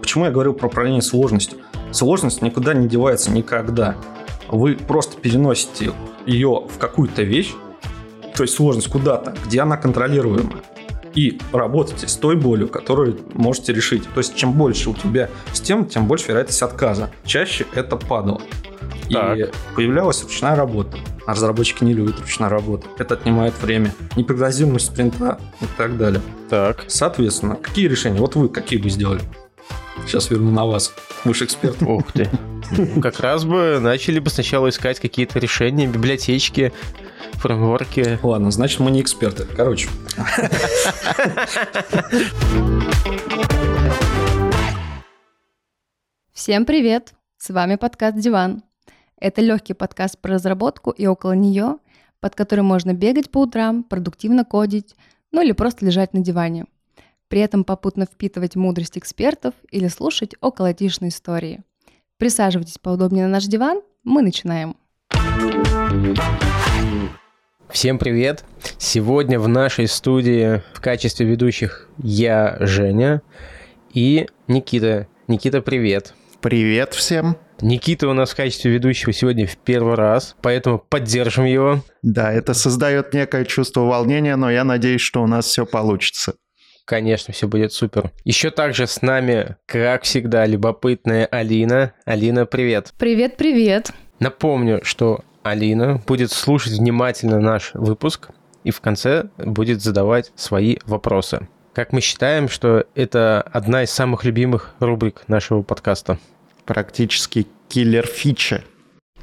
Почему я говорю про управление сложностью? Сложность никуда не девается никогда. Вы просто переносите ее в какую-то вещь, то есть сложность куда-то, где она контролируема, и работайте с той болью, которую можете решить. То есть чем больше у тебя систем, тем больше вероятность отказа. Чаще это падало. Так. И появлялась ручная работа. А разработчики не любят ручную работу. Это отнимает время, непрогнозируемость спринта и так далее. Так. Соответственно, какие решения? Вот вы какие бы сделали? Сейчас верну на вас. Вы же эксперт. Ух ты. Как раз бы начали бы сначала искать какие-то решения, библиотечки, фреймворки. Ладно, значит, мы не эксперты. Короче. Всем привет. С вами подкаст «Диван». Это легкий подкаст про разработку и около нее, под который можно бегать по утрам, продуктивно кодить, ну или просто лежать на диване. При этом попутно впитывать мудрость экспертов или слушать околоайтишные истории. Присаживайтесь поудобнее на наш диван, мы начинаем. Всем привет! Сегодня в нашей студии в качестве ведущих я, Женя, и Никита. Никита, привет! Привет всем! Никита у нас в качестве ведущего сегодня в первый раз, поэтому поддержим его. Да, это создает некое чувство волнения, но я надеюсь, что у нас все получится. Конечно, все будет супер. Еще также с нами, как всегда, любопытная Алина. Алина, привет. Привет. Напомню, что Алина будет слушать внимательно наш выпуск и в конце будет задавать свои вопросы. Как мы считаем, что это одна из самых любимых рубрик нашего подкаста. Практически киллер-фича.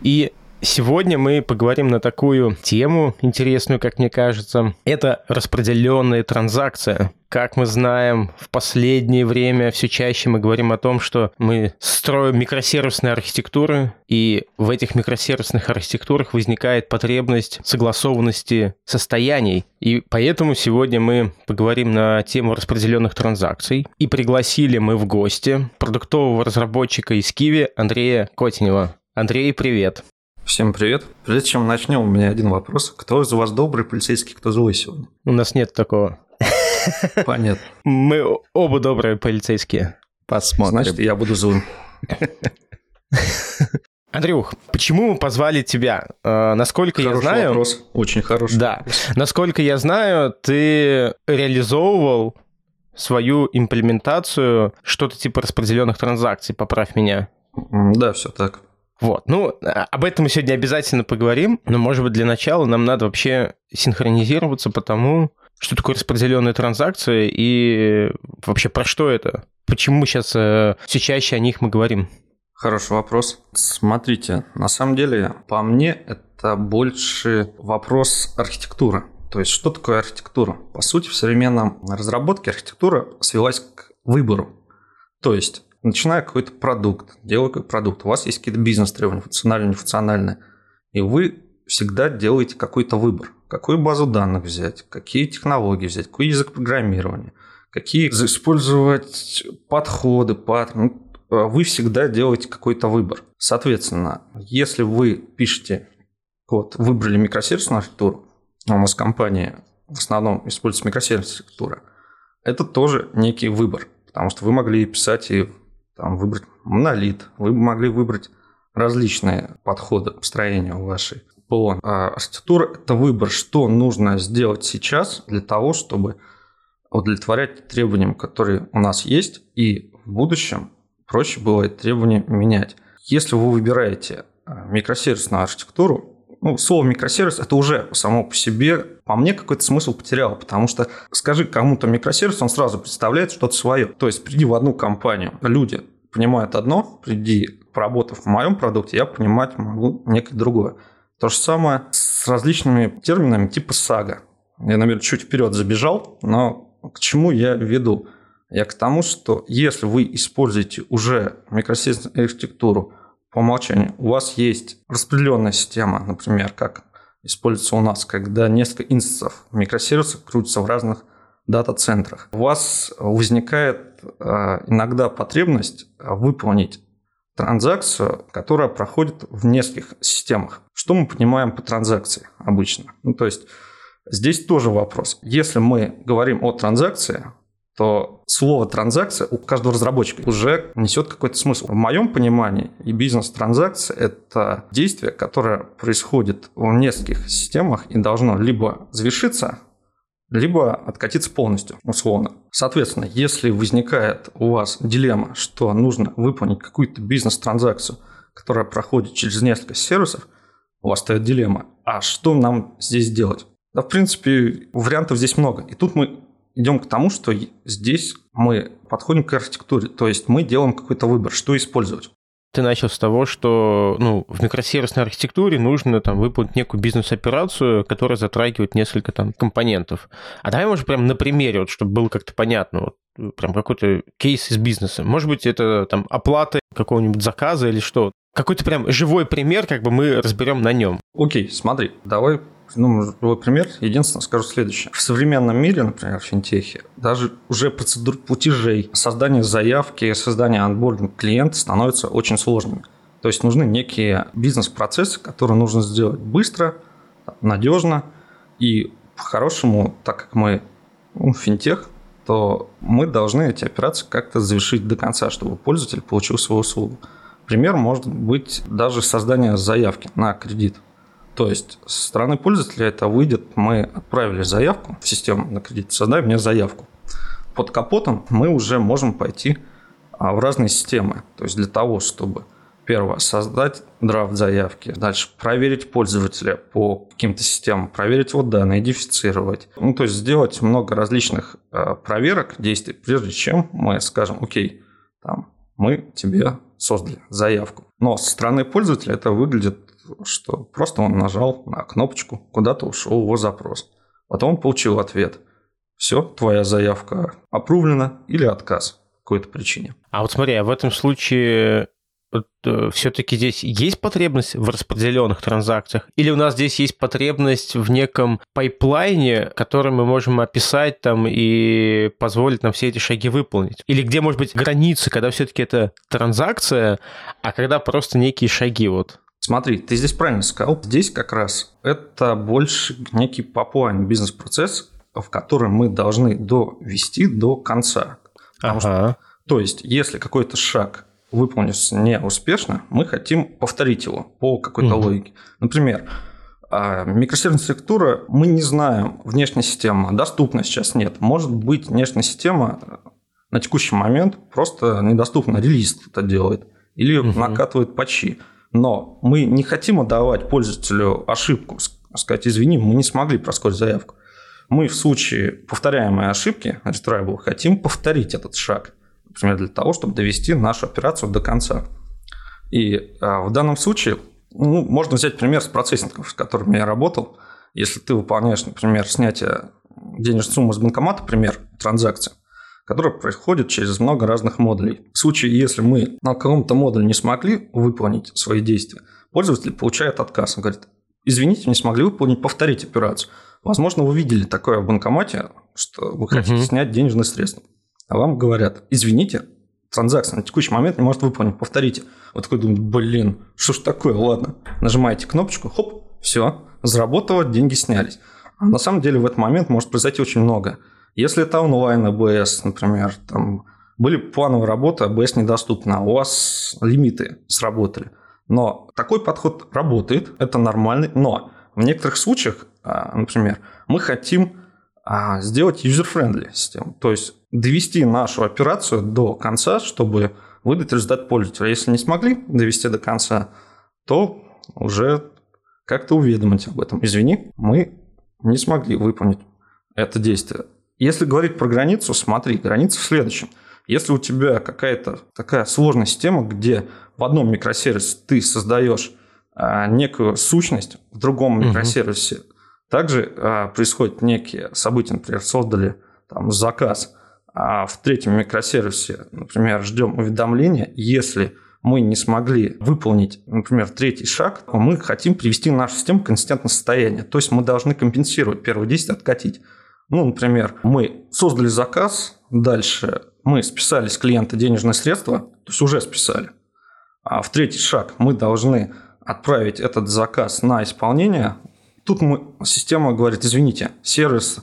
И сегодня мы поговорим на такую тему интересную, как мне кажется. Это распределенные транзакции. Как мы знаем, в последнее время все чаще мы говорим о том, что мы строим микросервисные архитектуры, и в этих микросервисных архитектурах возникает потребность согласованности состояний. И поэтому сегодня мы поговорим на тему распределенных транзакций. И пригласили мы в гости продуктового разработчика из QIWI Андрея Котенева. Андрей, привет. Всем привет. Прежде чем начнем, у меня один вопрос. Кто из вас добрый полицейский, кто злой сегодня? У нас нет такого. Понятно. Мы оба добрые полицейские. Посмотрим. Значит, я буду злым. Андрюх, почему мы позвали тебя? Насколько я знаю... Хороший вопрос, очень хороший. Да. Насколько я знаю, ты реализовывал свою имплементацию что-то типа распределенных транзакций, поправь меня. Да, все так. Вот, ну, об этом мы сегодня обязательно поговорим, но, может быть, для начала нам надо вообще синхронизироваться по тому, что такое распределенные транзакции и вообще про что это? Почему сейчас все чаще о них мы говорим? Хороший вопрос. Смотрите, на самом деле, по мне, это больше вопрос архитектуры. То есть, что такое архитектура? По сути, в современном разработке архитектура свелась к выбору. То есть... Начинаю какой-то продукт, делаю какой-то продукт. У вас есть какие-то бизнес-требования, функциональные, нефункциональные. И вы всегда делаете какой-то выбор. Какую базу данных взять, какие технологии взять, какой язык программирования, какие использовать подходы, паттерны. Вы всегда делаете какой-то выбор. Соответственно, если вы пишете код, выбрали микросервисную архитектуру, у нас компания в основном используется микросервисная архитектура, это тоже некий выбор. Потому что вы могли писать и там, выбрать монолит, вы могли выбрать различные подходы к построению вашей ПО. А архитектура – это выбор, что нужно сделать сейчас для того, чтобы удовлетворять требованиям, которые у нас есть, и в будущем проще было эти требования менять. Если вы выбираете микросервисную архитектуру, ну, слово микросервис – это уже само по себе, по мне, какой-то смысл потеряло, потому что скажи кому-то микросервис, он сразу представляет что-то свое. То есть приди в одну компанию, люди понимают одно, приди, поработав в моем продукте, я понимать могу некое другое. То же самое с различными терминами типа сага. Я, наверное, чуть вперед забежал, но к чему я веду? Я к тому, что если вы используете уже микросервисную архитектуру, по умолчанию у вас есть распределенная система, например, как используется у нас, когда несколько инстансов микросервисов крутятся в разных дата-центрах. У вас возникает иногда потребность выполнить транзакцию, которая проходит в нескольких системах. Что мы понимаем по транзакции обычно? Ну, то есть здесь тоже вопрос. Если мы говорим о транзакции, то слово «транзакция» у каждого разработчика уже несет какой-то смысл. В моем понимании и бизнес-транзакция – это действие, которое происходит в нескольких системах и должно либо завершиться, либо откатиться полностью, условно. Соответственно, если возникает у вас дилемма, что нужно выполнить какую-то бизнес-транзакцию, которая проходит через несколько сервисов, у вас стоит дилемма. А что нам здесь делать? Да, в принципе, вариантов здесь много. И тут мы идем к тому, что здесь мы подходим к архитектуре. То есть мы делаем какой-то выбор, что использовать. Ты начал с того, что в микросервисной архитектуре нужно выполнить некую бизнес-операцию, которая затрагивает несколько компонентов. А давай, может, прям на примере, чтобы было как-то понятно, прям какой-то кейс из бизнеса. Может быть, это оплата какого-нибудь заказа или что? Какой-то прям живой пример, мы разберем на нем. Окей, смотри, давай живой пример. Единственное, скажу следующее. В современном мире, например, в финтехе, даже уже процедур платежей, создание заявки, создание анбординга клиента становятся очень сложными. То есть нужны некие бизнес-процессы, которые нужно сделать быстро, надежно. И по-хорошему, так как мы финтех, то мы должны эти операции как-то завершить до конца, чтобы пользователь получил свою услугу. Пример может быть даже создание заявки на кредит. То есть со стороны пользователя это выйдет, мы отправили заявку в систему на кредит, создай мне заявку. Под капотом мы уже можем пойти в разные системы. То есть для того, чтобы, первое, создать драфт заявки, дальше проверить пользователя по каким-то системам, проверить его данные, идентифицировать. То есть сделать много различных проверок, действий, прежде чем мы скажем, окей, мы тебе создали заявку. Но со стороны пользователя это выглядит, что просто он нажал на кнопочку, куда-то ушел его запрос. Потом он получил ответ. Все, твоя заявка опрувлена или отказ по какой-то причине. А вот смотри, а в этом случае все-таки здесь есть потребность в распределенных транзакциях? Или у нас здесь есть потребность в неком пайплайне, который мы можем описать и позволить нам все эти шаги выполнить? Или где, может быть, границы, когда все-таки это транзакция, а когда просто некие шаги вот? Смотри, ты здесь правильно сказал. Здесь как раз это больше некий папуань бизнес-процесс, в который мы должны довести до конца. Потому что, то есть, если какой-то шаг выполнился неуспешно, мы хотим повторить его по какой-то логике. Например, микросервисная архитектура, мы не знаем, внешняя система доступна сейчас, нет. Может быть, внешняя система на текущий момент просто недоступна, релиз это делает или накатывает патчи. Но мы не хотим отдавать пользователю ошибку, сказать, извини, мы не смогли проскочить заявку. Мы в случае повторяемой ошибки, retriable, хотим повторить этот шаг, например, для того, чтобы довести нашу операцию до конца. И в данном случае можно взять пример с процессингов, с которыми я работал. Если ты выполняешь, например, снятие денежной суммы с банкомата, пример транзакции, которая происходит через много разных модулей. В случае, если мы на каком-то модуле не смогли выполнить свои действия, пользователь получает отказ. Он говорит, извините, не смогли выполнить, повторить операцию. Возможно, вы видели такое в банкомате, что вы хотите снять денежные средства. А вам говорят, извините, транзакция на текущий момент не может выполнить, повторите. Вот такой думает, что ж такое, ладно. Нажимаете кнопочку, хоп, все, заработало, деньги снялись. А на самом деле в этот момент может произойти очень много. Если это онлайн АБС, например, были плановые работы, АБС недоступна, а у вас лимиты сработали. Но такой подход работает, это нормальный, но в некоторых случаях, например, мы хотим сделать user-friendly систему, то есть довести нашу операцию до конца, чтобы выдать результат пользователю. Если не смогли довести до конца, то уже как-то уведомить об этом. Извини, мы не смогли выполнить это действие. Если говорить про границу, смотри, граница в следующем. Если у тебя какая-то такая сложная система, где в одном микросервисе ты создаешь некую сущность, в другом микросервисе также происходят некие события, например, создали заказ, а в третьем микросервисе, например, ждем уведомления, если мы не смогли выполнить, например, третий шаг, то мы хотим привести нашу систему в консистентное состояние, то есть мы должны компенсировать первое действие, откатить. Например, мы создали заказ, дальше мы списали с клиента денежные средства, то есть уже списали. В третий шаг мы должны отправить этот заказ на исполнение. Тут система говорит: извините, сервис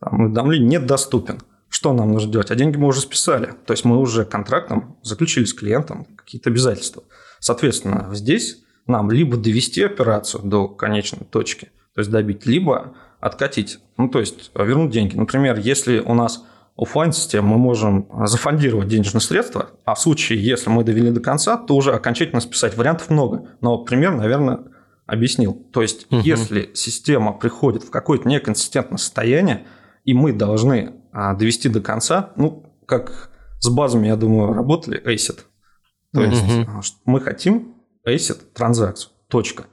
уведомлений недоступен. Что нам нужно делать? А деньги мы уже списали. То есть мы уже контрактом заключили с клиентом какие-то обязательства. Соответственно, здесь нам либо довести операцию до конечной точки, то есть добить, либо откатить. Ну, то есть вернуть деньги. Например, если у нас оффлайн-система, мы можем зафондировать денежные средства, а в случае, если мы довели до конца, то уже окончательно списать. Вариантов много. Но пример, наверное, объяснил. То есть если система приходит в какое-то неконсистентное состояние, и мы должны довести до конца, ну, как с базами, я думаю, работали, ACID. То есть мы хотим ACID транзакцию, точка.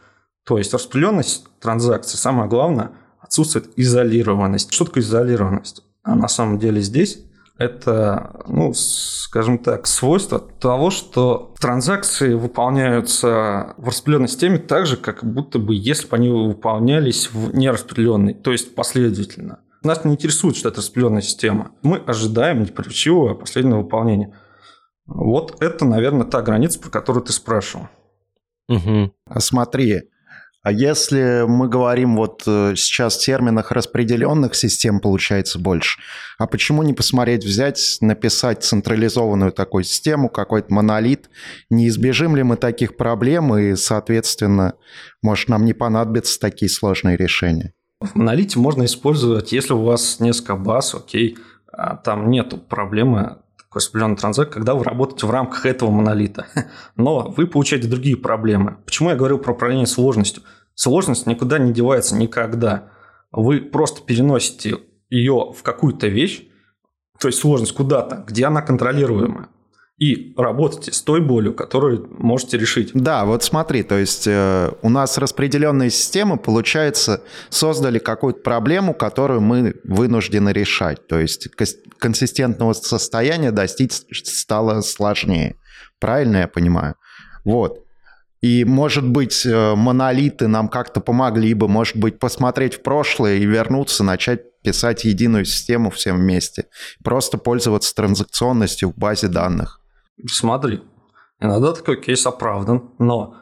То есть распределенность транзакции, самое главное, отсутствует изолированность. Что такое изолированность? А на самом деле здесь это, ну, скажем так, свойство того, что транзакции выполняются в распределенной системе так же, как будто бы если бы они выполнялись в нераспределенной, то есть последовательно. Нас не интересует, что это распределенная система. Мы ожидаем непротиворечивого последнего выполнения. Вот это, наверное, та граница, про которую ты спрашивал. Угу. Смотри, а если мы говорим вот сейчас в терминах распределенных систем, получается больше, а почему не посмотреть, взять, написать централизованную такую систему, какой-то монолит? Не избежим ли мы таких проблем и, соответственно, может, нам не понадобятся такие сложные решения? В монолите можно использовать, если у вас несколько баз, окей, а там нету проблемы такой распределенной транзакции, когда вы работаете в рамках этого монолита. Но вы получаете другие проблемы. Почему я говорю про управление сложностью? Сложность никуда не девается никогда. Вы просто переносите ее в какую-то вещь, то есть сложность куда-то, где она контролируемая, и работайте с той болью, которую можете решить. Да, вот смотри, то есть у нас распределенные системы, получается, создали какую-то проблему, которую мы вынуждены решать. То есть консистентного состояния достичь стало сложнее. Правильно я понимаю? Вот. И, может быть, монолиты нам как-то помогли бы, может быть, посмотреть в прошлое и вернуться, начать писать единую систему всем вместе, просто пользоваться транзакционностью в базе данных. Смотри, иногда такой кейс оправдан, но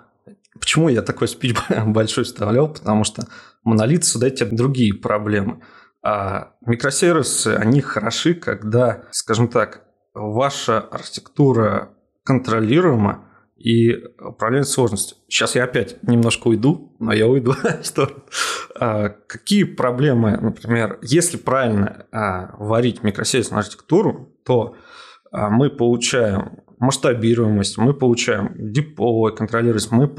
почему я такой спич большой вставлял? Потому что монолиты создают тебе другие проблемы. А микросервисы, они хороши, когда, скажем так, ваша архитектура контролируема и управление сложностью. Сейчас я опять немножко уйду, но я уйду. Какие проблемы, например, если правильно варить микросервисную архитектуру, то мы получаем масштабируемость, мы получаем деплой, контролируемость, мы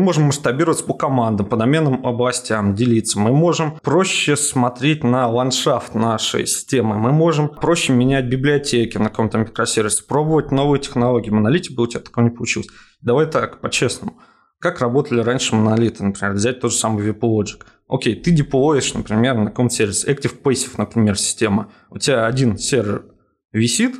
можем масштабироваться по командам, по доменным областям, делиться. Мы можем проще смотреть на ландшафт нашей системы. Мы можем проще менять библиотеки на каком-то микросервисе, пробовать новые технологии. Монолитик бы у тебя такого не получилось. Давай так, по-честному. Как работали раньше монолиты, например, взять тот же самый WebLogic. Окей, ты деплоишь, например, на каком-то сервисе. Active-Passive, например, система. У тебя один сервер висит,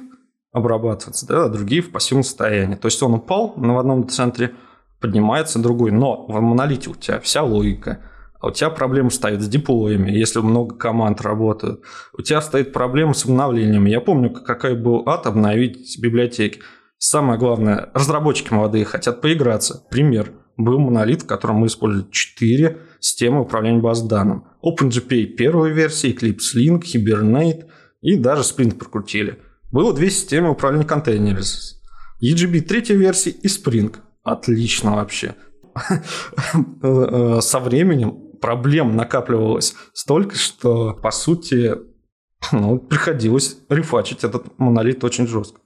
обрабатывается, да, а другие в пассивном состоянии. То есть он упал в одном центре, поднимается другой, но в монолите у тебя вся логика, у тебя проблема стоит с деплоями, если много команд работают, у тебя стоит проблема с обновлениями. Я помню, какой был ад обновить библиотеки. Самое главное, разработчики молодые хотят поиграться. Пример. Был монолит, в котором мы использовали 4 системы управления баз данных. OpenJPA первой версии, EclipseLink, Hibernate и даже Spring прокрутили. Было 2 системы управления контейнерами. EJB третьей версии и Spring. Отлично вообще. Со временем проблем накапливалось столько, что, по сути, ну, приходилось рефачить этот монолит очень жестко.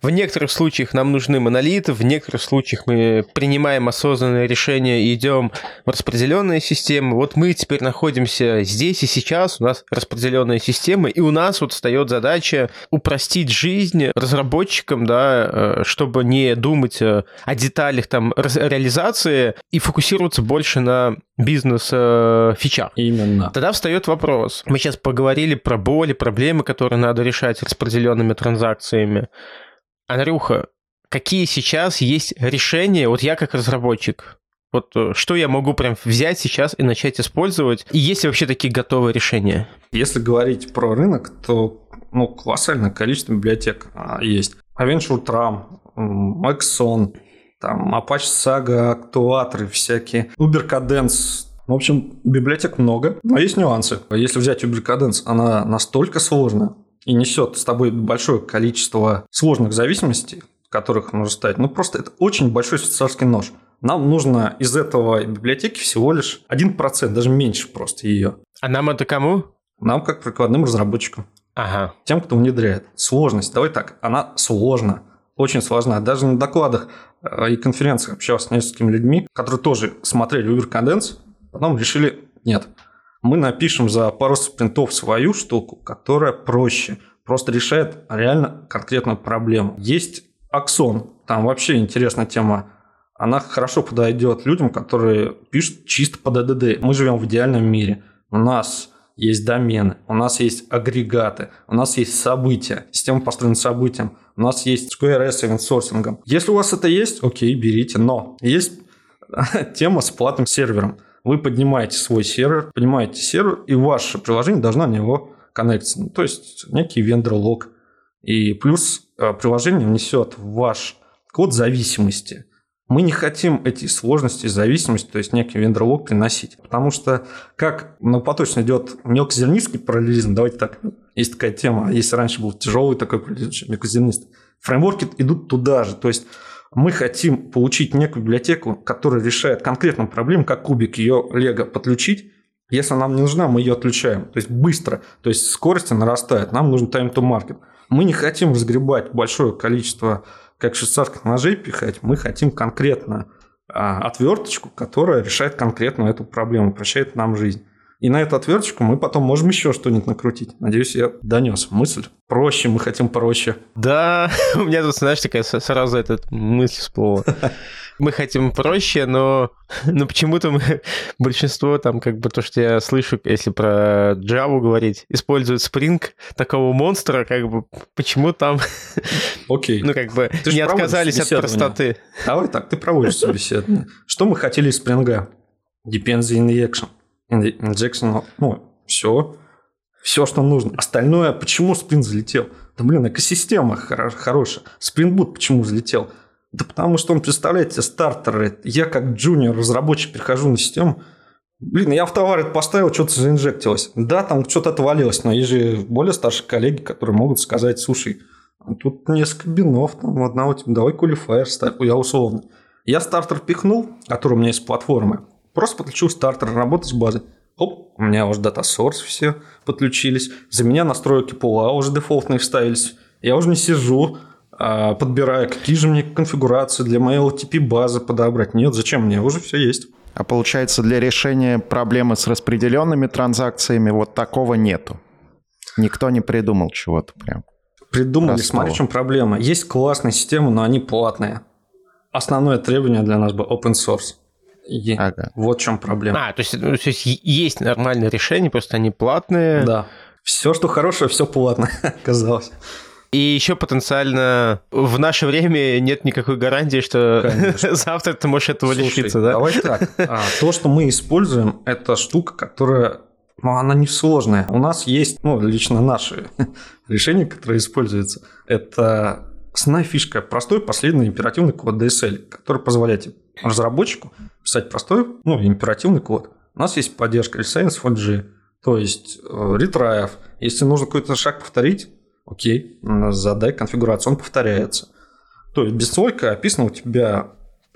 В некоторых случаях нам нужны монолиты, в некоторых случаях мы принимаем осознанное решение и идем в распределенные системы. Вот мы теперь находимся здесь и сейчас, у нас распределенные системы, и у нас вот встает задача упростить жизнь разработчикам, да, чтобы не думать о деталях там реализации и фокусироваться больше на бизнес-фичах. Именно. Тогда встает вопрос. Мы сейчас поговорили про боли, проблемы, которые надо решать распределенными транзакциями. Андрюха, какие сейчас есть решения, вот я как разработчик, вот что я могу прям взять сейчас и начать использовать, и есть ли вообще такие готовые решения? Если говорить про рынок, то, ну, колоссальное количество библиотек есть. Aventure Tram, Axon, там Apache Saga, актуаторы всякие, Uber Cadence. В общем, библиотек много, но есть нюансы. Если взять Uber Cadence, она настолько сложна и несет с тобой большое количество сложных зависимостей, в которых можно стать. Ну, просто это очень большой швейцарский нож. Нам нужно из этого библиотеки всего лишь 1%, даже меньше просто ее. А нам это кому? Нам как прикладным разработчикам. Ага. Тем, кто внедряет. Сложность. Давай так, она сложна. Очень сложна. Даже на докладах и конференциях общался с несколькими людьми, которые тоже смотрели Uber Cadence, потом решили, нет, мы напишем за пару спринтов свою штуку, которая проще, просто решает реально конкретную проблему. Есть Axon, там вообще интересная тема. Она хорошо подойдет людям, которые пишут чисто по DDD. Мы живем в идеальном мире. У нас есть домены, у нас есть агрегаты, у нас есть события, система построена событием, у нас есть CQRS, event sourcing. Если у вас это есть, окей, берите. Но есть тема с платным сервером. Вы поднимаете свой сервер, поднимаете сервер, и ваше приложение должно на него коннектиться. То есть некий вендор-лог. И плюс приложение внесет в ваш код зависимости. Мы не хотим эти сложности и зависимости, то есть некий вендор-лог приносить. Потому что как многопоточно идет мелкозернистский параллелизм, давайте так, есть такая тема, если раньше был тяжелый такой параллелизм, мелкозернистый, фреймворки идут туда же. То есть мы хотим получить некую библиотеку, которая решает конкретную проблему, как кубик ее лего подключить. Если нам не нужна, мы ее отключаем. То есть быстро, то есть скорость нарастает, нам нужен time-to-market. Мы не хотим разгребать большое количество, как швейцарских ножей пихать, мы хотим конкретно отверточку, которая решает конкретно эту проблему, упрощает нам жизнь. И на эту отверточку мы потом можем еще что-нибудь накрутить. Надеюсь, я донес мысль. Проще, мы хотим проще. Да, у меня тут, знаешь, такая сразу эта мысль всплыла. Мы хотим проще, но почему-то большинство, там, как бы то, что я слышу, если про Java говорить, используют Spring такого монстра, как бы почему там окей. Ну, как бы ты не отказались от простоты. Давай так, ты проводишь собеседование. Что мы хотели из Spring? Depends in the action. Injection, ну, все, что нужно. Остальное, почему Spring взлетел? Да, блин, экосистема хорошая. Spring Boot почему взлетел? Да потому что он, представляете, стартеры. Я как джуниор-разработчик перехожу на систему. Блин, я автоварит поставил, что-то заинжектилось. Да, там что-то отвалилось, но есть же более старшие коллеги, которые могут сказать, слушай, тут несколько бинов, там одного типа, давай кулифайер ставь, я условно. Я стартер пихнул, который у меня есть с платформы. Просто подключил стартер, работать с базой. Оп, у меня уже data source все подключились. За меня настройки пула уже дефолтные вставились. Я уже не сижу, подбираю, какие же мне конфигурации для моей OTP-базы подобрать. Нет, зачем мне? Уже все есть. А получается, для решения проблемы с распределенными транзакциями вот такого нету? Никто не придумал чего-то прям? Придумали, простого. Смотри, в чем проблема. Есть классные системы, но они платные. Основное требование для нас было open source. Ага. Вот в чем проблема. То есть есть нормальные решения, просто они платные. Да. Все, что хорошее, все платно, оказалось. И еще потенциально в наше время нет никакой гарантии, что завтра ты можешь этого лишиться. Да? Давай так. То, что мы используем, это штука, которая, она не сложная. У нас есть, лично наши решения, которые используются. Это основная фишка, простой последний императивный код DSL, который позволяет разработчику писать простой, императивный код. У нас есть поддержка Resilience4j, то есть ретраев. Если нужно какой-то шаг повторить, окей, задай конфигурацию, он повторяется. То есть бесслойка описана у тебя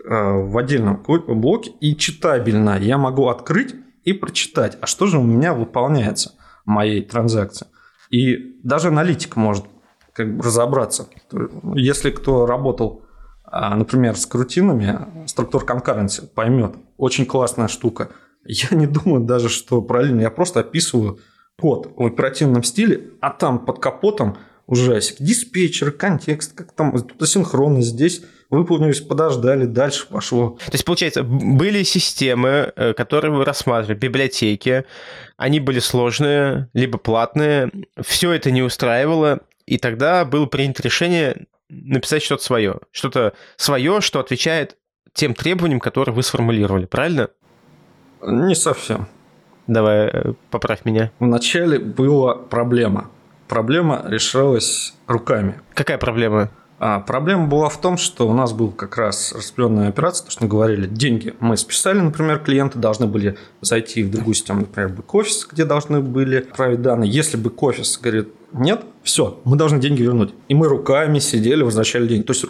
в отдельном блоке и читабельна. Я могу открыть и прочитать, а что же у меня выполняется в моей транзакции. И даже аналитик может разобраться. Если кто работал, например, с крутинами, структур concurrency, поймет. Очень классная штука. Я не думаю даже, что параллельно. Я просто описываю код в оперативном стиле, а там под капотом уже диспетчер, контекст, как там, тут асинхронно, здесь выполнились, подождали, дальше пошло. То есть, получается, были системы, которые вы рассматривали, библиотеки, они были сложные, либо платные, все это не устраивало, и тогда было принято решение написать что-то свое, что отвечает тем требованиям, которые вы сформулировали, правильно? Не совсем. Давай, поправь меня. Вначале была проблема. Проблема решалась руками. Какая проблема? Проблема была в том, что у нас был как раз распределенная операция, потому что мы говорили, деньги мы списали, например, клиенты должны были зайти в другую систему, например, бэк-офис, где должны были отправить данные. Если бэк-офис говорит, нет, все, мы должны деньги вернуть. И мы руками сидели, возвращали деньги. То есть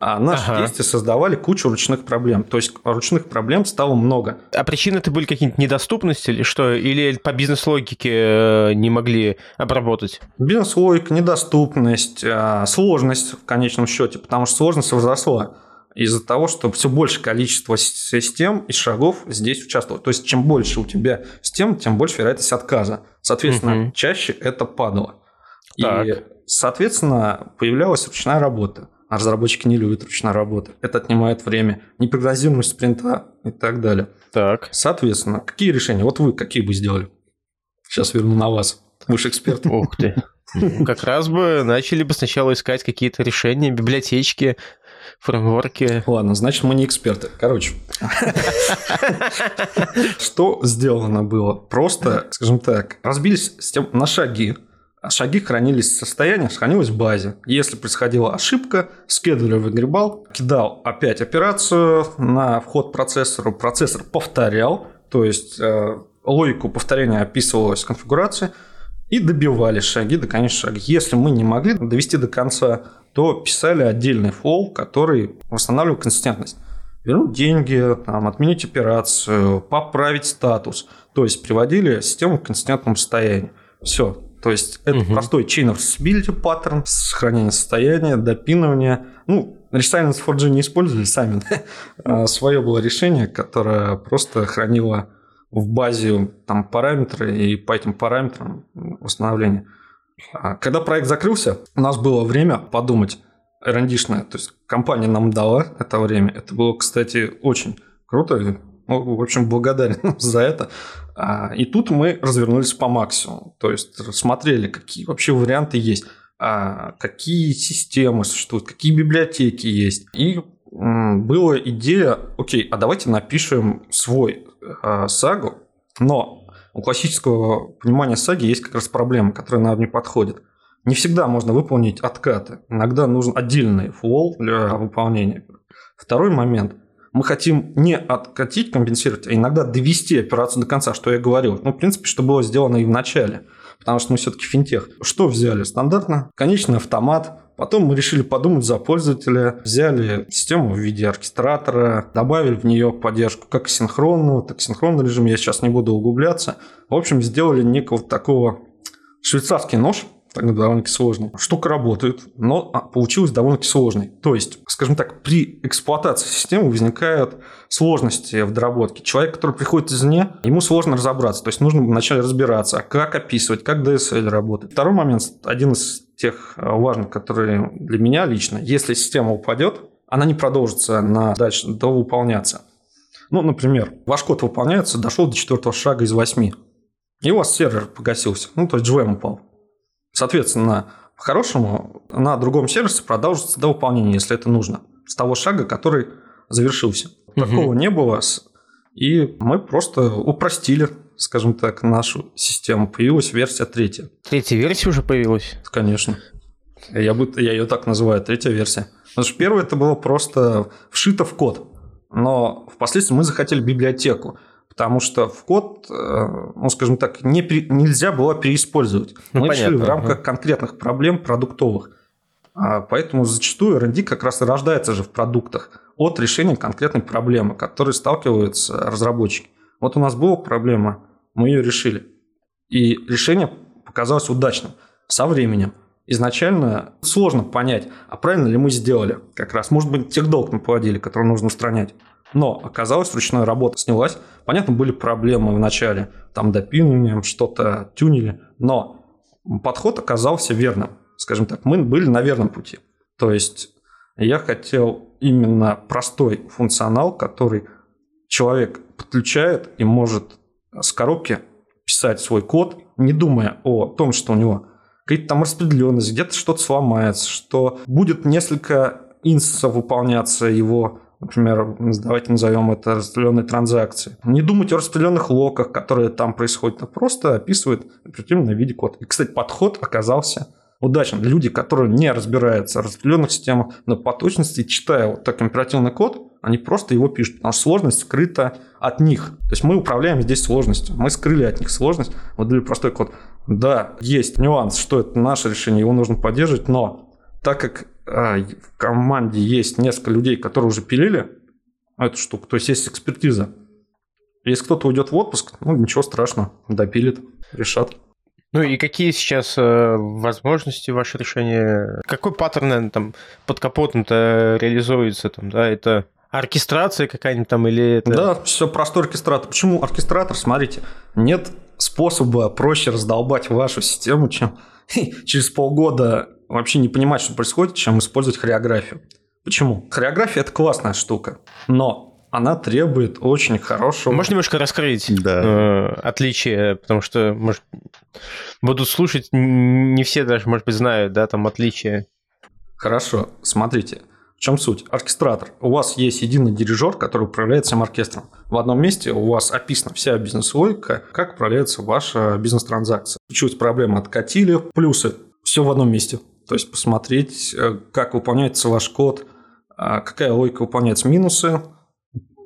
наши действия создавали кучу ручных проблем. То есть ручных проблем стало много. А причины это были какие-нибудь недоступности или что? Или по бизнес-логике не могли обработать? Бизнес-логика, недоступность, сложность в конечном счете, потому что сложность возросла из-за того, что все больше количество систем и шагов здесь участвовало. То есть чем больше у тебя систем, тем больше вероятность отказа. Соответственно, чаще это падало. Так. И, соответственно, появлялась ручная работа. А разработчики не любят ручной работы. Это отнимает время, непрогнозируемость спринта и так далее. Так. Соответственно, какие решения? Вот вы какие бы сделали? Сейчас верну на вас. Вы же эксперт. Ух ты. Как раз бы начали бы сначала искать какие-то решения, библиотечки, фреймворки. Ладно, значит, мы не эксперты. Короче. Что сделано было? Просто, скажем так, разбились на шаги. Шаги хранились в состоянии, хранилось в базе. Если происходила ошибка, скедулер выгребал, кидал опять операцию на вход процессору, процессор повторял, то есть логику повторения описывалась в конфигурации, и добивали шаги до конечного шага. Если мы не могли довести до конца, то писали отдельный фол, который восстанавливал консистентность. Вернуть деньги, там, отменить операцию, поправить статус. То есть приводили систему к консистентному состоянию. Все. То есть это простой chain of stability паттерн, сохранение состояния, допинывание. Ну, Resilience4j не использовали сами. Свое было решение, которое просто хранило в базе там, параметры и по этим параметрам восстановление. Когда проект закрылся, у нас было время подумать R&D-шное. То есть компания нам дала это время. Это было, кстати, очень круто. В общем, благодарен за это. И тут мы развернулись по максимуму. То есть, рассмотрели, какие вообще варианты есть, какие системы существуют, какие библиотеки есть. И была идея, окей, а давайте напишем свой сагу. Но у классического понимания саги есть как раз проблемы, которые нам не подходят. Не всегда можно выполнить откаты. Иногда нужен отдельный флоу для выполнения. Второй момент. Мы хотим не откатить, компенсировать, а иногда довести операцию до конца, что я говорил. Ну, в принципе, что было сделано и в начале, потому что мы все-таки финтех. Что взяли? Стандартно, конечный автомат. Потом мы решили подумать за пользователя. Взяли систему в виде оркестратора, добавили в нее поддержку как синхронного, так и синхронного режима. Я сейчас не буду углубляться. В общем, сделали некого такого швейцарский нож. Так, довольно-таки сложный. Штука работает, но получилась довольно-таки сложной. То есть, скажем так, при эксплуатации системы возникают сложности в доработке. Человек, который приходит извне, ему сложно разобраться. То есть, нужно вначале разбираться, как описывать, как DSL работает. Второй момент, один из тех важных, которые для меня лично. Если система упадет, она не продолжится дальше довыполняться. Ну, например, ваш код выполняется, дошел до 4-го шага из 8. И у вас сервер погасился. Ну, то есть, GVM упал. Соответственно, по-хорошему, на другом сервисе продолжится до выполнения, если это нужно, с того шага, который завершился. Такого не было, и мы просто упростили, скажем так, нашу систему. Появилась версия 3. Третья версия уже появилась? Конечно. Я ее так называю, третья версия. Потому что первая это было просто вшито в код, но впоследствии мы захотели библиотеку. Потому что в код, ну, скажем так, нельзя было переиспользовать. Ну, мы понятно, решили в рамках конкретных проблем продуктовых. Поэтому зачастую R&D как раз и рождается же в продуктах от решения конкретной проблемы, с которой сталкиваются разработчики. Вот у нас была проблема, мы ее решили. И решение показалось удачным со временем. Изначально сложно понять, а правильно ли мы сделали как раз. Может быть, техдолг мы поводили, который нужно устранять. Но оказалось, ручная работа снялась. Понятно, были проблемы в начале. Там допиниванием, что-то тюнили. Но подход оказался верным. Скажем так, мы были на верном пути. То есть, я хотел именно простой функционал, который человек подключает и может с коробки писать свой код, не думая о том, что у него какая-то там распределенность, где-то что-то сломается, что будет несколько инстансов выполняться его... Например, давайте назовем это распределенные транзакции. Не думать о распределенных локах, которые там происходят, а просто описывают оперативно в виде кода. И, кстати, подход оказался удачен. Люди, которые не разбираются в разветвленных системах, но по точности, читая вот так императивный код, они просто его пишут, потому что сложность скрыта от них. То есть мы управляем здесь сложностью, мы скрыли от них сложность, вот дали простой код. Да, есть нюанс, что это наше решение, его нужно поддерживать, но так как в команде есть несколько людей, которые уже пилили эту штуку, то есть есть экспертиза. Если кто-то уйдет в отпуск, ну ничего страшного, допилит, решат. Ну и какие сейчас возможности ваше решение? Какой паттерн, наверное, там под капотом-то реализуется? Там, да, это оркестрация какая-нибудь там или это... Да, все простой оркестратор. Почему оркестратор? Смотрите, нет способа проще раздолбать вашу систему, чем через полгода вообще не понимать, что происходит, чем использовать хореографию. Почему? Хореография – это классная штука, но она требует очень хорошего... Можно немножко раскрыть отличия, потому что, может, будут слушать, не все даже, может быть, знают, да, там отличия. Хорошо, смотрите, в чем суть? Оркестратор. У вас есть единый дирижер, который управляет всем оркестром. В одном месте у вас описана вся бизнес-логика, как управляется ваша бизнес-транзакция. Чуть проблемы откатили, плюсы. Все в одном месте. То есть посмотреть, как выполняется ваш код, какая логика выполняется, минусы.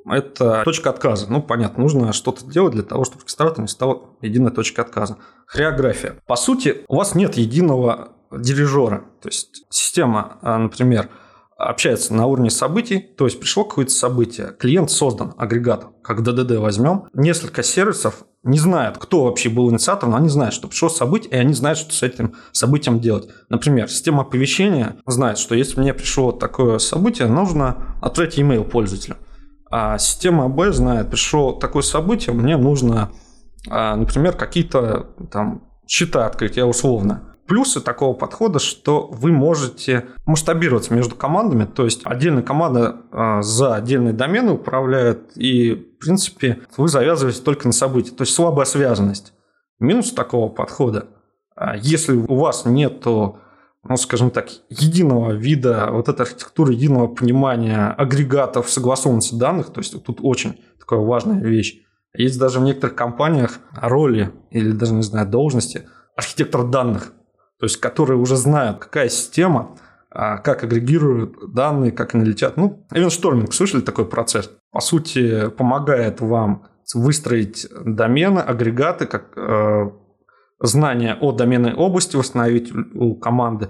Это точка отказа. Ну, понятно, нужно что-то делать для того, чтобы оркестратор не стал единой точкой отказа. Хореография. По сути, у вас нет единого дирижера. То есть система, например, общается на уровне событий. То есть пришло какое-то событие. Клиент создан, агрегат, как DDD возьмем. Несколько сервисов не знают, кто вообще был инициатором, но они знают, что пришло событие, и они знают, что с этим событием делать. Например, система оповещения знает, что если мне пришло такое событие, нужно отправить e-mail пользователю. А система АБ знает, пришло такое событие, мне нужно, например, какие-то там счета открыть, я условно. Плюсы такого подхода, что вы можете масштабироваться между командами, то есть отдельная команда за отдельные домены управляет, и, в принципе, вы завязываетесь только на события, то есть слабая связанность. Минус такого подхода, если у вас нету, ну, скажем так, единого вида, вот эта архитектура, единого понимания агрегатов, согласованности данных, то есть вот тут очень такая важная вещь. Есть даже в некоторых компаниях роли или даже, не знаю, должности архитектора данных, то есть которые уже знают, какая система, как агрегируют данные, как они летят. Ну, эвентшторминг, слышали такой процесс? По сути, помогает вам выстроить домены, агрегаты, как... знания о доменной области восстановить у команды.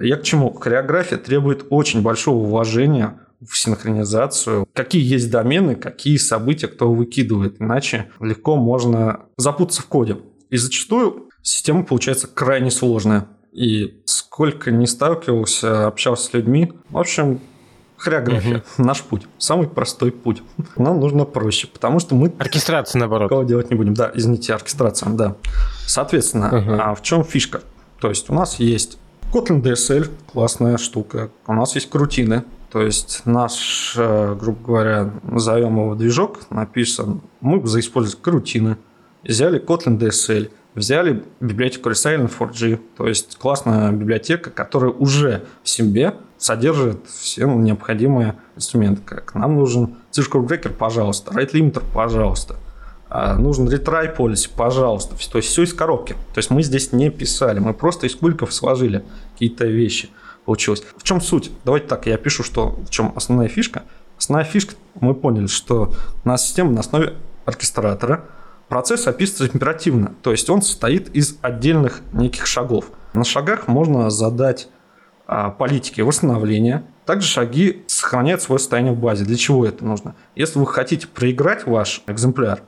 Я к чему? Хореография требует очень большого уважения в синхронизацию. Какие есть домены, какие события кто выкидывает. Иначе легко можно запутаться в коде. И зачастую система получается крайне сложная. И сколько не сталкивался, общался с людьми. В общем, хореография. Наш путь. Самый простой путь. Нам нужно проще, потому что мы... Оркестрация, наоборот. Такого делать не будем. Да, извините, оркестрация, да. Соответственно, а в чем фишка? То есть у нас есть Kotlin DSL, классная штука. У нас есть крутины. То есть наш, грубо говоря, назовем его движок, написан, мы заиспользовали крутины. Взяли Kotlin DSL, взяли библиотеку Resilience4j, то есть классная библиотека, которая уже в себе содержит все необходимые инструменты. Как нам нужен CQRS, пожалуйста, rate limiter, пожалуйста. Нужен retry policy, пожалуйста. То есть все из коробки. То есть мы здесь не писали, мы просто из кульков сложили какие-то вещи. Получилось. В чем суть? Давайте так, я пишу, что в чем основная фишка. Основная фишка, мы поняли, что у нас система на основе оркестратора. Процесс описывается императивно. То есть он состоит из отдельных неких шагов. На шагах можно задать политики восстановления. Также шаги сохраняют свое состояние в базе. Для чего это нужно? Если вы хотите проиграть ваш экземпляр,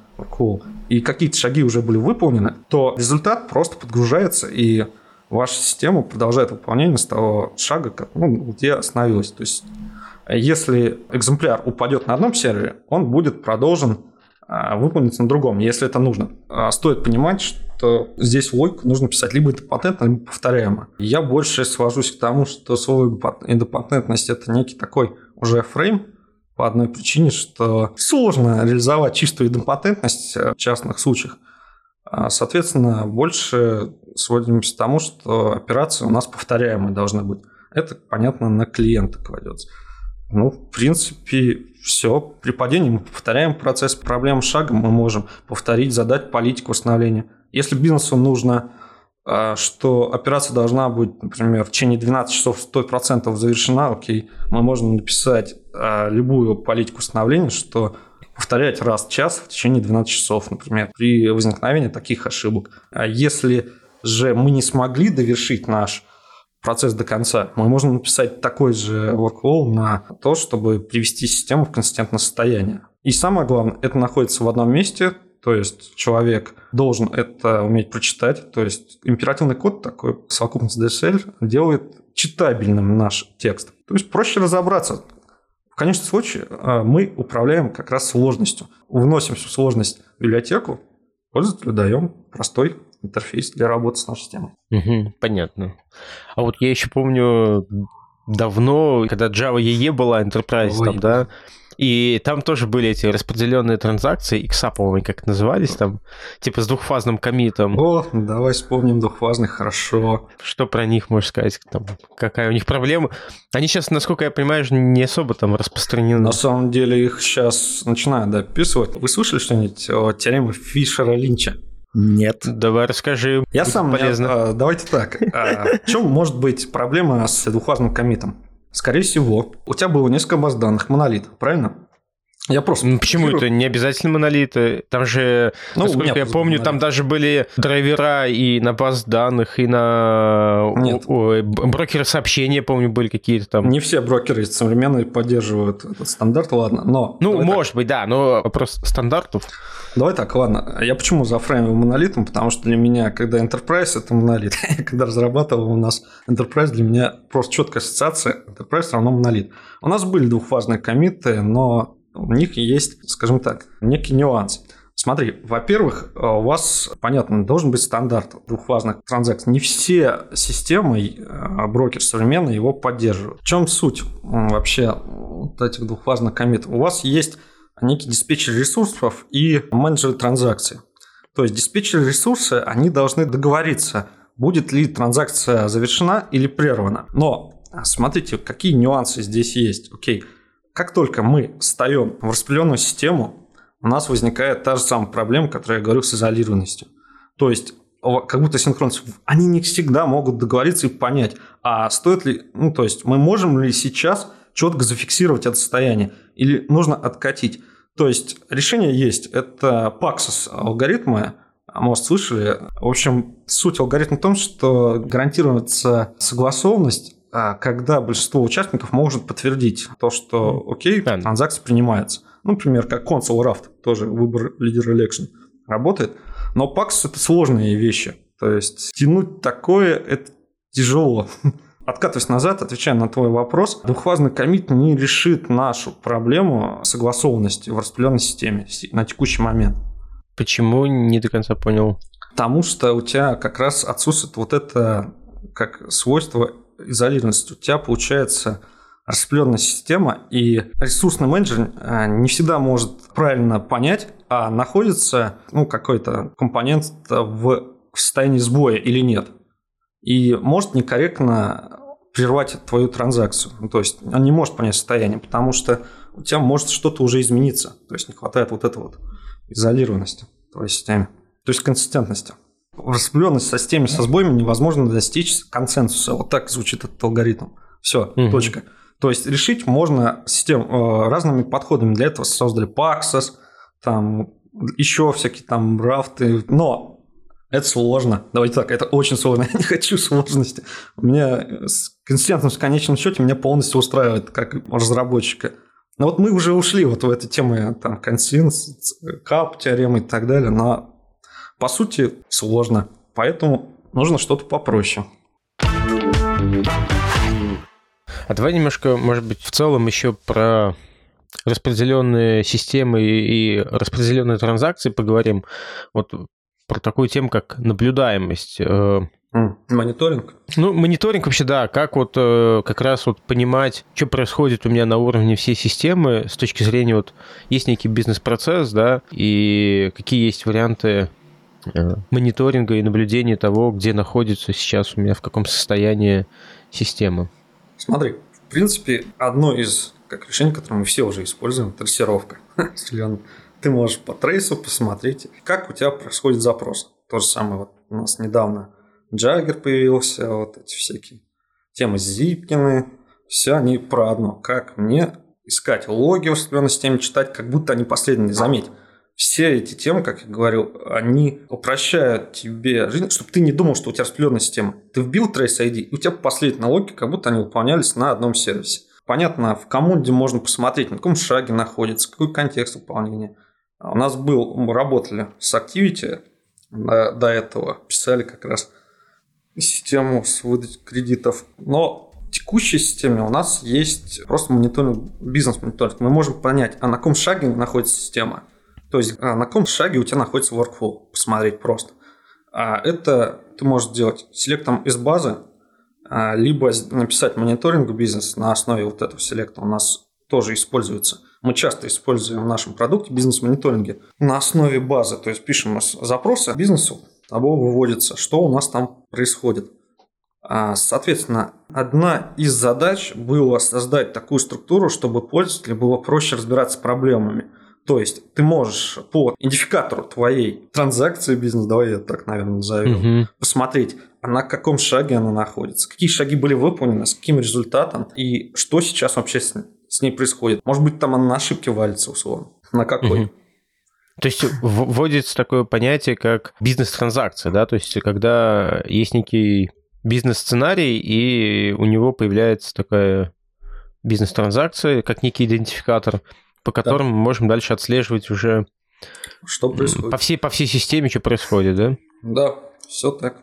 и какие-то шаги уже были выполнены, то результат просто подгружается, и ваша система продолжает выполнение с того шага, где остановилась. То есть если экземпляр упадет на одном сервере, он будет продолжен выполниться на другом, если это нужно. Стоит понимать, что здесь логику нужно писать либо идопатентно, либо повторяемо. Я больше свожусь к тому, что слово идопатентность – это некий такой уже фрейм, по одной причине, что сложно реализовать чистую идопатентность в частных случаях. Соответственно, больше сводимся к тому, что операции у нас повторяемые должны быть. Это, понятно, на клиента кладется. Ну, в принципе, все. При падении мы повторяем процесс. Проблем шагом мы можем повторить, задать политику восстановления. Если бизнесу нужно что операция должна быть, например, в течение 12 часов 100% завершена, окей, мы можем написать любую политику становления, что повторять раз в час в течение 12 часов, например, при возникновении таких ошибок. А если же мы не смогли довершить наш процесс до конца, мы можем написать такой же workflow на то, чтобы привести систему в консистентное состояние. И самое главное, это находится в одном месте, то есть человек должен это уметь прочитать, то есть императивный код такой, совокупность DSL, делает читабельным наш текст. То есть проще разобраться. В конечном случае мы управляем как раз сложностью. Вносим всю сложность в библиотеку, пользователю даем простой интерфейс для работы с нашей системой. Угу, понятно. А вот я еще помню давно, когда Java EE была, Enterprise, там, да, и там тоже были эти распределенные транзакции, XA, по-моему, как назывались там, типа с двухфазным коммитом. О, давай вспомним двухфазных, хорошо. Что про них можешь сказать? Там, какая у них проблема? Они сейчас, насколько я понимаю, не особо там распространены. На самом деле их сейчас начинают дописывать. Вы слышали что-нибудь о теореме Фишера-Линча? Нет. Давай расскажи. Я сам полезно. Давайте так. В чем может быть проблема с двухфазным коммитом? Скорее всего, у тебя было несколько баз данных монолитов, правильно? Я просто. Ну, почему это не обязательно монолиты? Там же, ну, насколько я помню, монолит. Там даже были драйвера и на баз данных, и на брокеры сообщения, помню, были какие-то там. Не все брокеры современные поддерживают этот стандарт, ладно. Но ну, может так. быть, да, но вопрос стандартов. Давай так, ладно. Я почему зафреймил монолитом? Потому что для меня, когда Enterprise, это монолит. Когда разрабатывал у нас Enterprise, для меня просто четкая ассоциация Enterprise равно монолит. У нас были двухфазные коммиты, но у них есть, скажем так, некий нюанс. Смотри, во-первых, у вас, понятно, должен быть стандарт двухфазных транзакций. Не все системы, брокер современный, его поддерживают. В чем суть вообще вот этих двухфазных коммитов? У вас есть некий диспетчер ресурсов и менеджеры транзакций. То есть диспетчеры ресурсов, они должны договориться, будет ли транзакция завершена или прервана. Но смотрите, какие нюансы здесь есть. Окей. Как только мы встаем в распределенную систему, у нас возникает та же самая проблема, которую я говорю, с изолированностью. То есть, как будто синхронцы, они не всегда могут договориться и понять, а стоит ли, ну, то есть, мы можем ли сейчас четко зафиксировать это состояние или нужно откатить. То есть, решение есть. Это Paxos алгоритмы, может, слышали. В общем, суть алгоритма в том, что гарантируется согласованность, когда большинство участников может подтвердить то, что окей, транзакция принимается. Ну, например, как Console Raft, тоже выбор лидера election работает. Но Paxos — это сложные вещи. То есть тянуть такое — это тяжело. Откатываясь назад, отвечая на твой вопрос, двухфазный коммит не решит нашу проблему согласованности в распределенной системе на текущий момент. Почему? Не до конца понял. Потому что у тебя как раз отсутствует вот это как свойство изолированность. У тебя получается распределенная система, и ресурсный менеджер не всегда может правильно понять, а находится какой-то компонент в состоянии сбоя или нет. И может некорректно прервать твою транзакцию. То есть он не может понять состояние, потому что у тебя может что-то уже измениться. То есть не хватает вот этой вот изолированности в твоей системе. То есть консистентности. Распределенность со системой со сбоями невозможно достичь консенсуса. Вот так звучит этот алгоритм. Все, точка. То есть решить можно систему разными подходами. Для этого создали Paxos, там еще всякие там рафты. Но это сложно. Давайте так, это очень сложно. Я не хочу сложности. У меня консистентность в конечном счете меня полностью устраивает как разработчика. Но вот мы уже ушли вот в эту тему там консенсус, кап, теоремы и так далее. Но по сути, сложно, поэтому нужно что-то попроще. А давай немножко, может быть, в целом еще про распределенные системы и распределенные транзакции поговорим. Вот про такую тему, как наблюдаемость. Мониторинг? Ну, мониторинг вообще, да. Как вот как раз вот понимать, что происходит у меня на уровне всей системы с точки зрения вот есть некий бизнес-процесс, да, и какие есть варианты мониторинга и наблюдения того, где находится сейчас у меня, в каком состоянии система. Смотри, в принципе, одно из решений, которое мы все уже используем, трассировка. Ты можешь по трейсу посмотреть, как у тебя происходит запрос. То же самое вот у нас недавно Jaeger появился, вот эти всякие темы Zipkin, все они про одно. Как мне искать логи у себя на системе, читать, как будто они последние, заметь. Все эти темы, как я говорил, они упрощают тебе жизнь, чтобы ты не думал, что у тебя распределенная система. Ты вбил Trace ID, и у тебя последние логи, как будто они выполнялись на одном сервисе. Понятно, в команде можно посмотреть, на каком шаге находится, какой контекст выполнения. У нас был, мы работали с Activity до этого, писали как раз систему с выдачей кредитов. Но в текущей системе у нас есть просто мониторинг, бизнес-мониторинг. Мы можем понять, а на каком шаге находится система. То есть, на каком шаге у тебя находится workflow, посмотреть просто. А это ты можешь делать селектом из базы, либо написать мониторинг бизнеса на основе вот этого селекта. У нас тоже используется. Мы часто используем в нашем продукте бизнес-мониторинги на основе базы. То есть, пишем запросы бизнесу, а выводится, что у нас там происходит. Соответственно, одна из задач была создать такую структуру, чтобы пользователю было проще разбираться с проблемами. То есть ты можешь по идентификатору твоей транзакции бизнес, давай я так, наверное, назову, посмотреть, а на каком шаге она находится, какие шаги были выполнены, с каким результатом и что сейчас вообще с ней происходит. Может быть, там она на ошибки валится условно, на какой. То есть вводится такое понятие, как бизнес-транзакция, да, то есть когда есть некий бизнес-сценарий, и у него появляется такая бизнес-транзакция, как некий идентификатор, по которым мы можем дальше отслеживать уже что происходит. По всей системе, что происходит, да? Да, все так.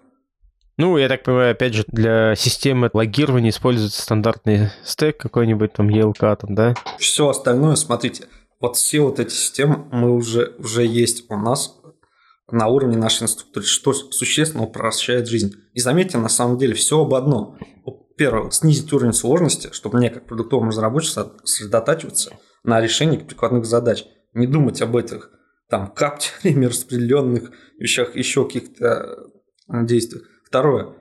Ну, я так понимаю, опять же, для системы логирования используется стандартный стек какой-нибудь, там, ELK, там, да? Все остальное, смотрите, вот все вот эти системы мы уже есть у нас на уровне нашей инфраструктуры, что существенно упрощает жизнь. И заметьте, на самом деле, все об одном. Первое, снизить уровень сложности, чтобы мне, как продуктовому разработчику, сосредотачиваться на решении прикладных задач. Не думать об этих там каптерами, распределенных вещах, еще каких-то действиях. Второе.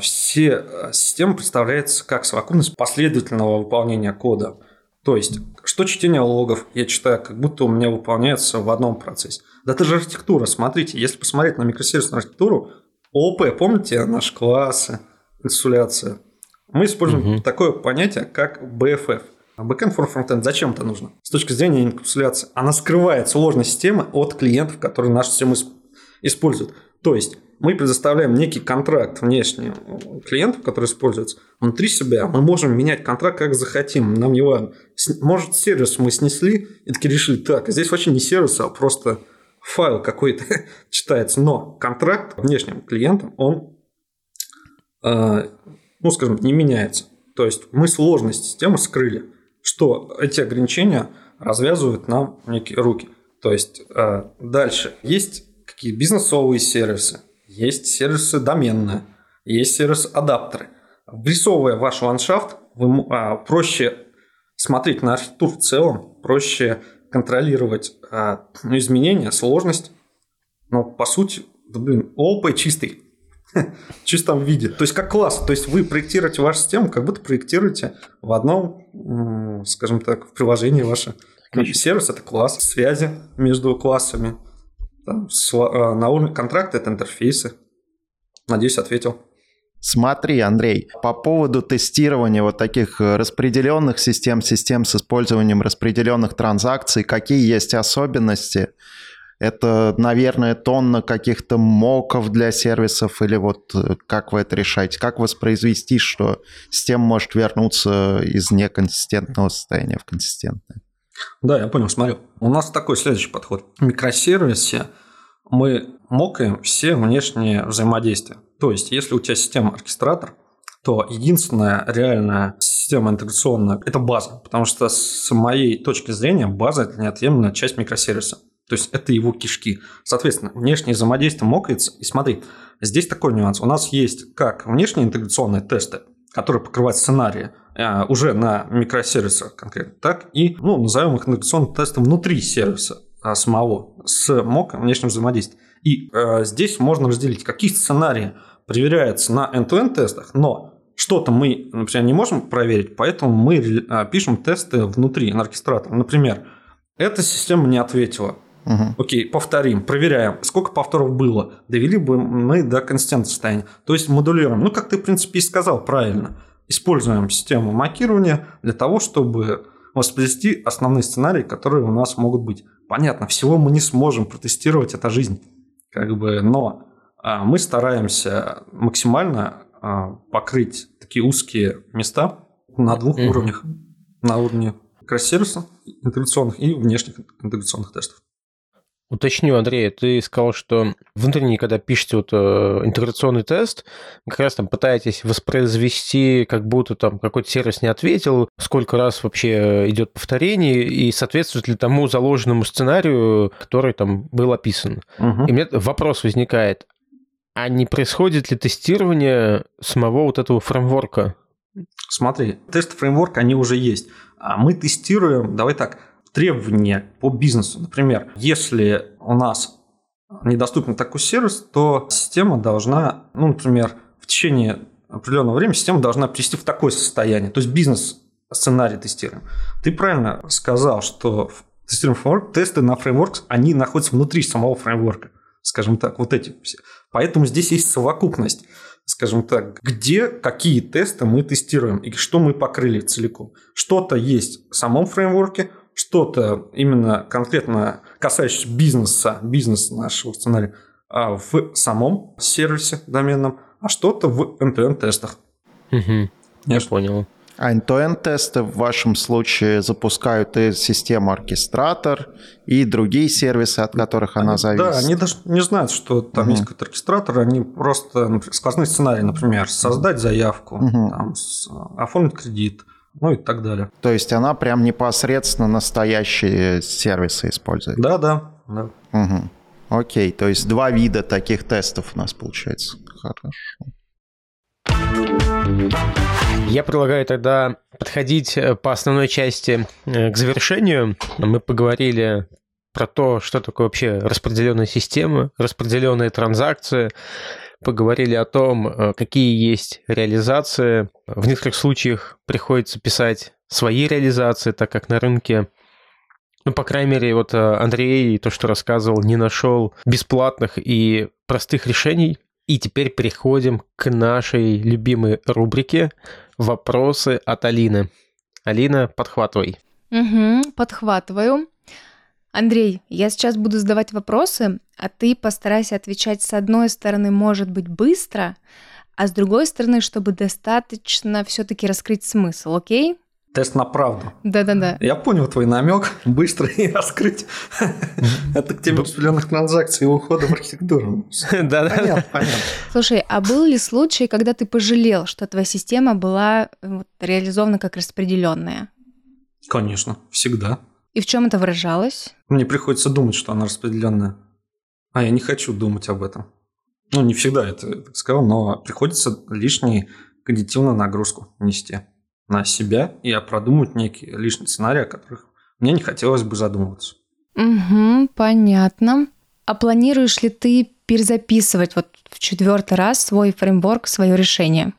Все системы представляются как совокупность последовательного выполнения кода. То есть, что чтение логов, я читаю, как будто у меня выполняется в одном процессе. Да это же архитектура, смотрите, если посмотреть на микросервисную архитектуру, ООП, помните, наши классы, инсуляция, мы используем такое понятие, как BFF. Backend for frontend. Зачем это нужно? С точки зрения инкапсуляции. Она скрывает сложность системы от клиентов, которые нашу систему используют. То есть, мы предоставляем некий контракт внешним клиентам, которые используются внутри себя. Мы можем менять контракт как захотим. Нам не важно. Может, сервис мы снесли и таки решили, так, здесь вообще не сервис, а просто файл какой-то читается. Но контракт внешним клиентам, он, скажем, не меняется. То есть, мы сложность системы скрыли, что эти ограничения развязывают нам некие руки. То есть, дальше есть какие бизнесовые сервисы, есть сервисы доменные, есть сервис-адаптеры. Обрисовывая ваш ландшафт, вы проще смотреть на архитектуру в целом, проще контролировать изменения, сложность. Но, по сути, ООП чистый. В чистом виде. То есть, как класс. То есть, вы проектируете вашу систему, как будто проектируете в одном, скажем так, в приложении ваше. Сервис – это класс. Связи между классами. Там, на уровне контракта – это интерфейсы. Надеюсь, ответил. Смотри, Андрей, по поводу тестирования вот таких распределенных систем с использованием распределенных транзакций, какие есть особенности? Это, наверное, тонна каких-то моков для сервисов, или вот как вы это решаете? Как воспроизвести, что система может вернуться из неконсистентного состояния в консистентное? Да, я понял, смотрю. У нас такой следующий подход. В микросервисе мы мокаем все внешние взаимодействия. То есть, если у тебя система-оркестратор, то единственная реальная система интеграционная – это база. Потому что, с моей точки зрения, база – это неотъемлемая часть микросервиса. То есть, это его кишки. Соответственно, внешнее взаимодействие мокается. И смотри, здесь такой нюанс. У нас есть как внешние интеграционные тесты, которые покрывают сценарии уже на микросервисах конкретно, так и, назовем их интеграционные тесты внутри сервиса самого с моком внешним взаимодействием. И здесь можно разделить, какие сценарии проверяются на end-to-end тестах, но что-то мы, например, не можем проверить, поэтому мы пишем тесты внутри на оркестратор. Например, эта система не ответила. Окей, повторим, проверяем, сколько повторов было, довели бы мы до константного состояния. То есть модулируем. Ну, как ты, в принципе, и сказал правильно. Используем систему макирования для того, чтобы воспроизвести основные сценарии, которые у нас могут быть. Понятно, всего мы не сможем протестировать, это жизнь. Как бы, но мы стараемся максимально покрыть такие узкие места на двух уровнях. На уровне кросс-сервиса интеграционных и внешних интеграционных тестов. Уточню, Андрей, ты сказал, что внутренне, когда пишете вот интеграционный тест, как раз там пытаетесь воспроизвести, как будто там какой-то сервис не ответил, сколько раз вообще идет повторение и соответствует ли тому заложенному сценарию, который там был описан. И у меня вопрос возникает, а не происходит ли тестирование самого вот этого фреймворка? Смотри, тесты фреймворка, они уже есть. А мы тестируем, давай так, требования по бизнесу. Например, если у нас недоступен такой сервис, то система должна, ну, например, в течение определенного времени система должна прийти в такое состояние. То есть бизнес-сценарий тестируем. Ты правильно сказал, что тестируем фреймворк, тесты на фреймворк, они находятся внутри самого фреймворка. Скажем так, вот эти все. Поэтому здесь есть совокупность. Скажем так, где, какие тесты мы тестируем и что мы покрыли целиком. Что-то есть в самом фреймворке, что-то именно конкретно касающееся бизнеса, бизнеса нашего сценария в самом сервисе доменном, а что-то в end-to-end тестах. Я понял. А end-to-end тесты в вашем случае запускают и система оркестратор, и другие сервисы, от которых она зависит. Да, они даже не знают, что там есть какой-то оркестратор, они просто, например, сквозные сценарии, например, создать заявку, там, оформить кредит, ну и так далее. То есть она прям непосредственно настоящие сервисы использует? Да. Окей, то есть два вида таких тестов у нас получается. Хорошо. Я предлагаю тогда подходить по основной части к завершению. Мы поговорили про то, что такое вообще распределенная система, распределенные транзакции, поговорили о том, какие есть реализации. В некоторых случаях приходится писать свои реализации, так как на рынке, ну, по крайней мере, вот Андрей, то, что рассказывал, не нашел бесплатных и простых решений. И теперь переходим к нашей любимой рубрике «Вопросы от Алины». Алина, подхватывай. Подхватываю. Андрей, я сейчас буду задавать вопросы, а ты постарайся отвечать с одной стороны, может быть, быстро, а с другой стороны, чтобы достаточно все-таки раскрыть смысл, окей? Тест на правду. Да. Я понял твой намек. Быстро и раскрыть. Это к теме распределенных транзакций и ухода в архитектуру. Понятно. Слушай, а был ли случай, когда ты пожалел, что твоя система была реализована как распределенная? Конечно, всегда. И в чем это выражалось? Мне приходится думать, что она распределенная. А я не хочу думать об этом. Ну, не всегда это так сказал, но приходится лишнюю когнитивную нагрузку нести на себя и продумать некие лишние сценарии, о которых мне не хотелось бы задумываться. Понятно. А планируешь ли ты перезаписывать в 4-й раз свой фреймворк, свое решение?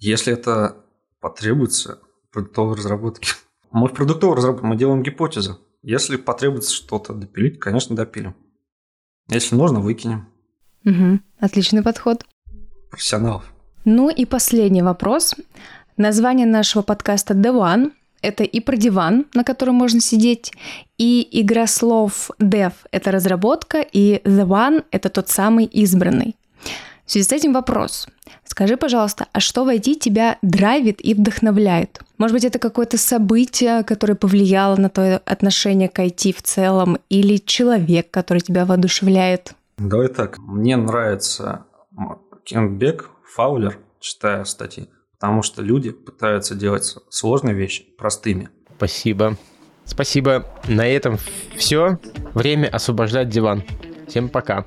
Если это потребуется в продуктовой разработке. Мы в продуктовой разработке мы делаем гипотезы. Если потребуется что-то допилить, конечно, допилим. Если нужно, выкинем. Отличный подход. Профессионалов. Ну и последний вопрос. Название нашего подкаста DevOne – это и про диван, на котором можно сидеть, и игра слов Dev – это разработка, и The One – это тот самый избранный. В связи с этим вопрос. Скажи, пожалуйста, а что в IT тебя драйвит и вдохновляет? Может быть, это какое-то событие, которое повлияло на твое отношение к IT в целом, или человек, который тебя воодушевляет? Давай так. Мне нравится Кент Бек, Фаулер, читаю статьи. Потому что люди пытаются делать сложные вещи простыми. Спасибо. Спасибо. На этом все. Время освобождать диван. Всем пока.